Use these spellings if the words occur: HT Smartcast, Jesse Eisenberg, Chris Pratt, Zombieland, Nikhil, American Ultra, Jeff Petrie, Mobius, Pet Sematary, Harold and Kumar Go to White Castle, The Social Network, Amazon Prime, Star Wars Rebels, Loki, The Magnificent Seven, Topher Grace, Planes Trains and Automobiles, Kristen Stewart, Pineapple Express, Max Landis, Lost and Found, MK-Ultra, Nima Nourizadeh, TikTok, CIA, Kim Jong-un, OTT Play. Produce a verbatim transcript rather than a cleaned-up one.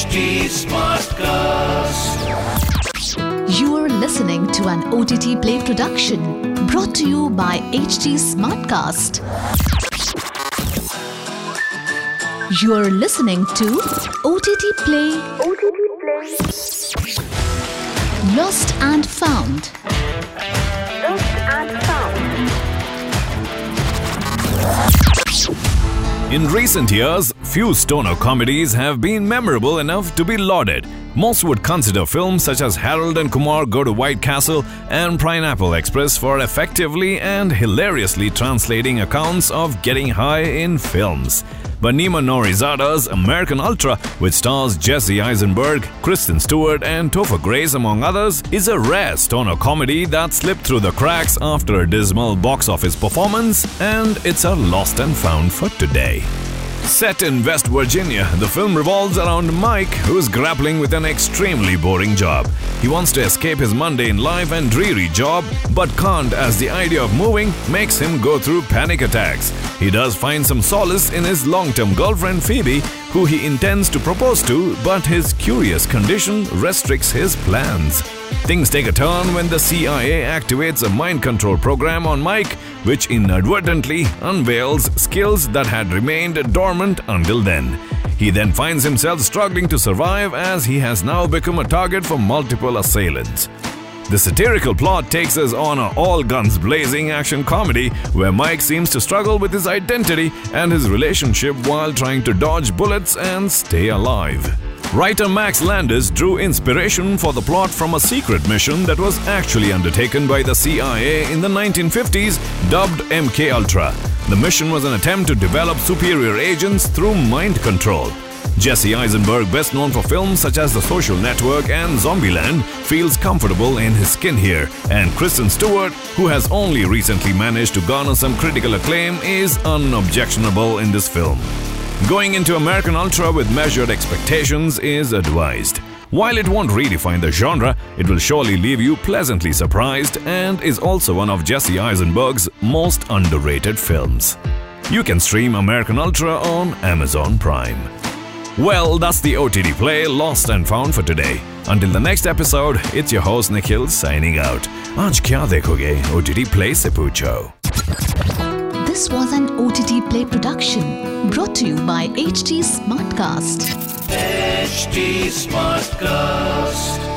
H T Smartcast. You are listening to an O T T Play production brought to you by H T Smartcast. You are listening to O T T Play. O T T Play. Lost and Found. Lost and Found. In recent years, few stoner comedies have been memorable enough to be lauded. Most would consider films such as Harold and Kumar Go to White Castle and Pineapple Express for effectively and hilariously translating accounts of getting high in films. But Nima Nourizadeh's American Ultra, which stars Jesse Eisenberg, Kristen Stewart and Topher Grace among others, is a rare stoner comedy that slipped through the cracks after a dismal box office performance, and it's a lost and found for today. Set in West Virginia, the film revolves around Mike, who's grappling with an extremely boring job. He wants to escape his mundane life and dreary job, but can't, as the idea of moving makes him go through panic attacks. He does find some solace in his long-term girlfriend Phoebe, who he intends to propose to, but his curious condition restricts his plans. Things take a turn when the C I A activates a mind control program on Mike, which inadvertently unveils skills that had remained dormant until then. He then finds himself struggling to survive as he has now become a target for multiple assailants. The satirical plot takes us on an all-guns-blazing action comedy where Mike seems to struggle with his identity and his relationship while trying to dodge bullets and stay alive. Writer Max Landis drew inspiration for the plot from a secret mission that was actually undertaken by the C I A in the nineteen fifties, dubbed M K Ultra. The mission was an attempt to develop superior agents through mind control. Jesse Eisenberg, best known for films such as The Social Network and Zombieland, feels comfortable in his skin here, and Kristen Stewart, who has only recently managed to garner some critical acclaim, is unobjectionable in this film. Going into American Ultra with measured expectations is advised. While it won't redefine the genre, it will surely leave you pleasantly surprised and is also one of Jesse Eisenberg's most underrated films. You can stream American Ultra on Amazon Prime. Well, that's the O T T Play Lost and Found for today. Until the next episode, it's your host Nikhil signing out. Aaj kya dekhoge? O T T Play se poocho. This was an O T T Play production brought to you by H T Smartcast. H T Smartcast.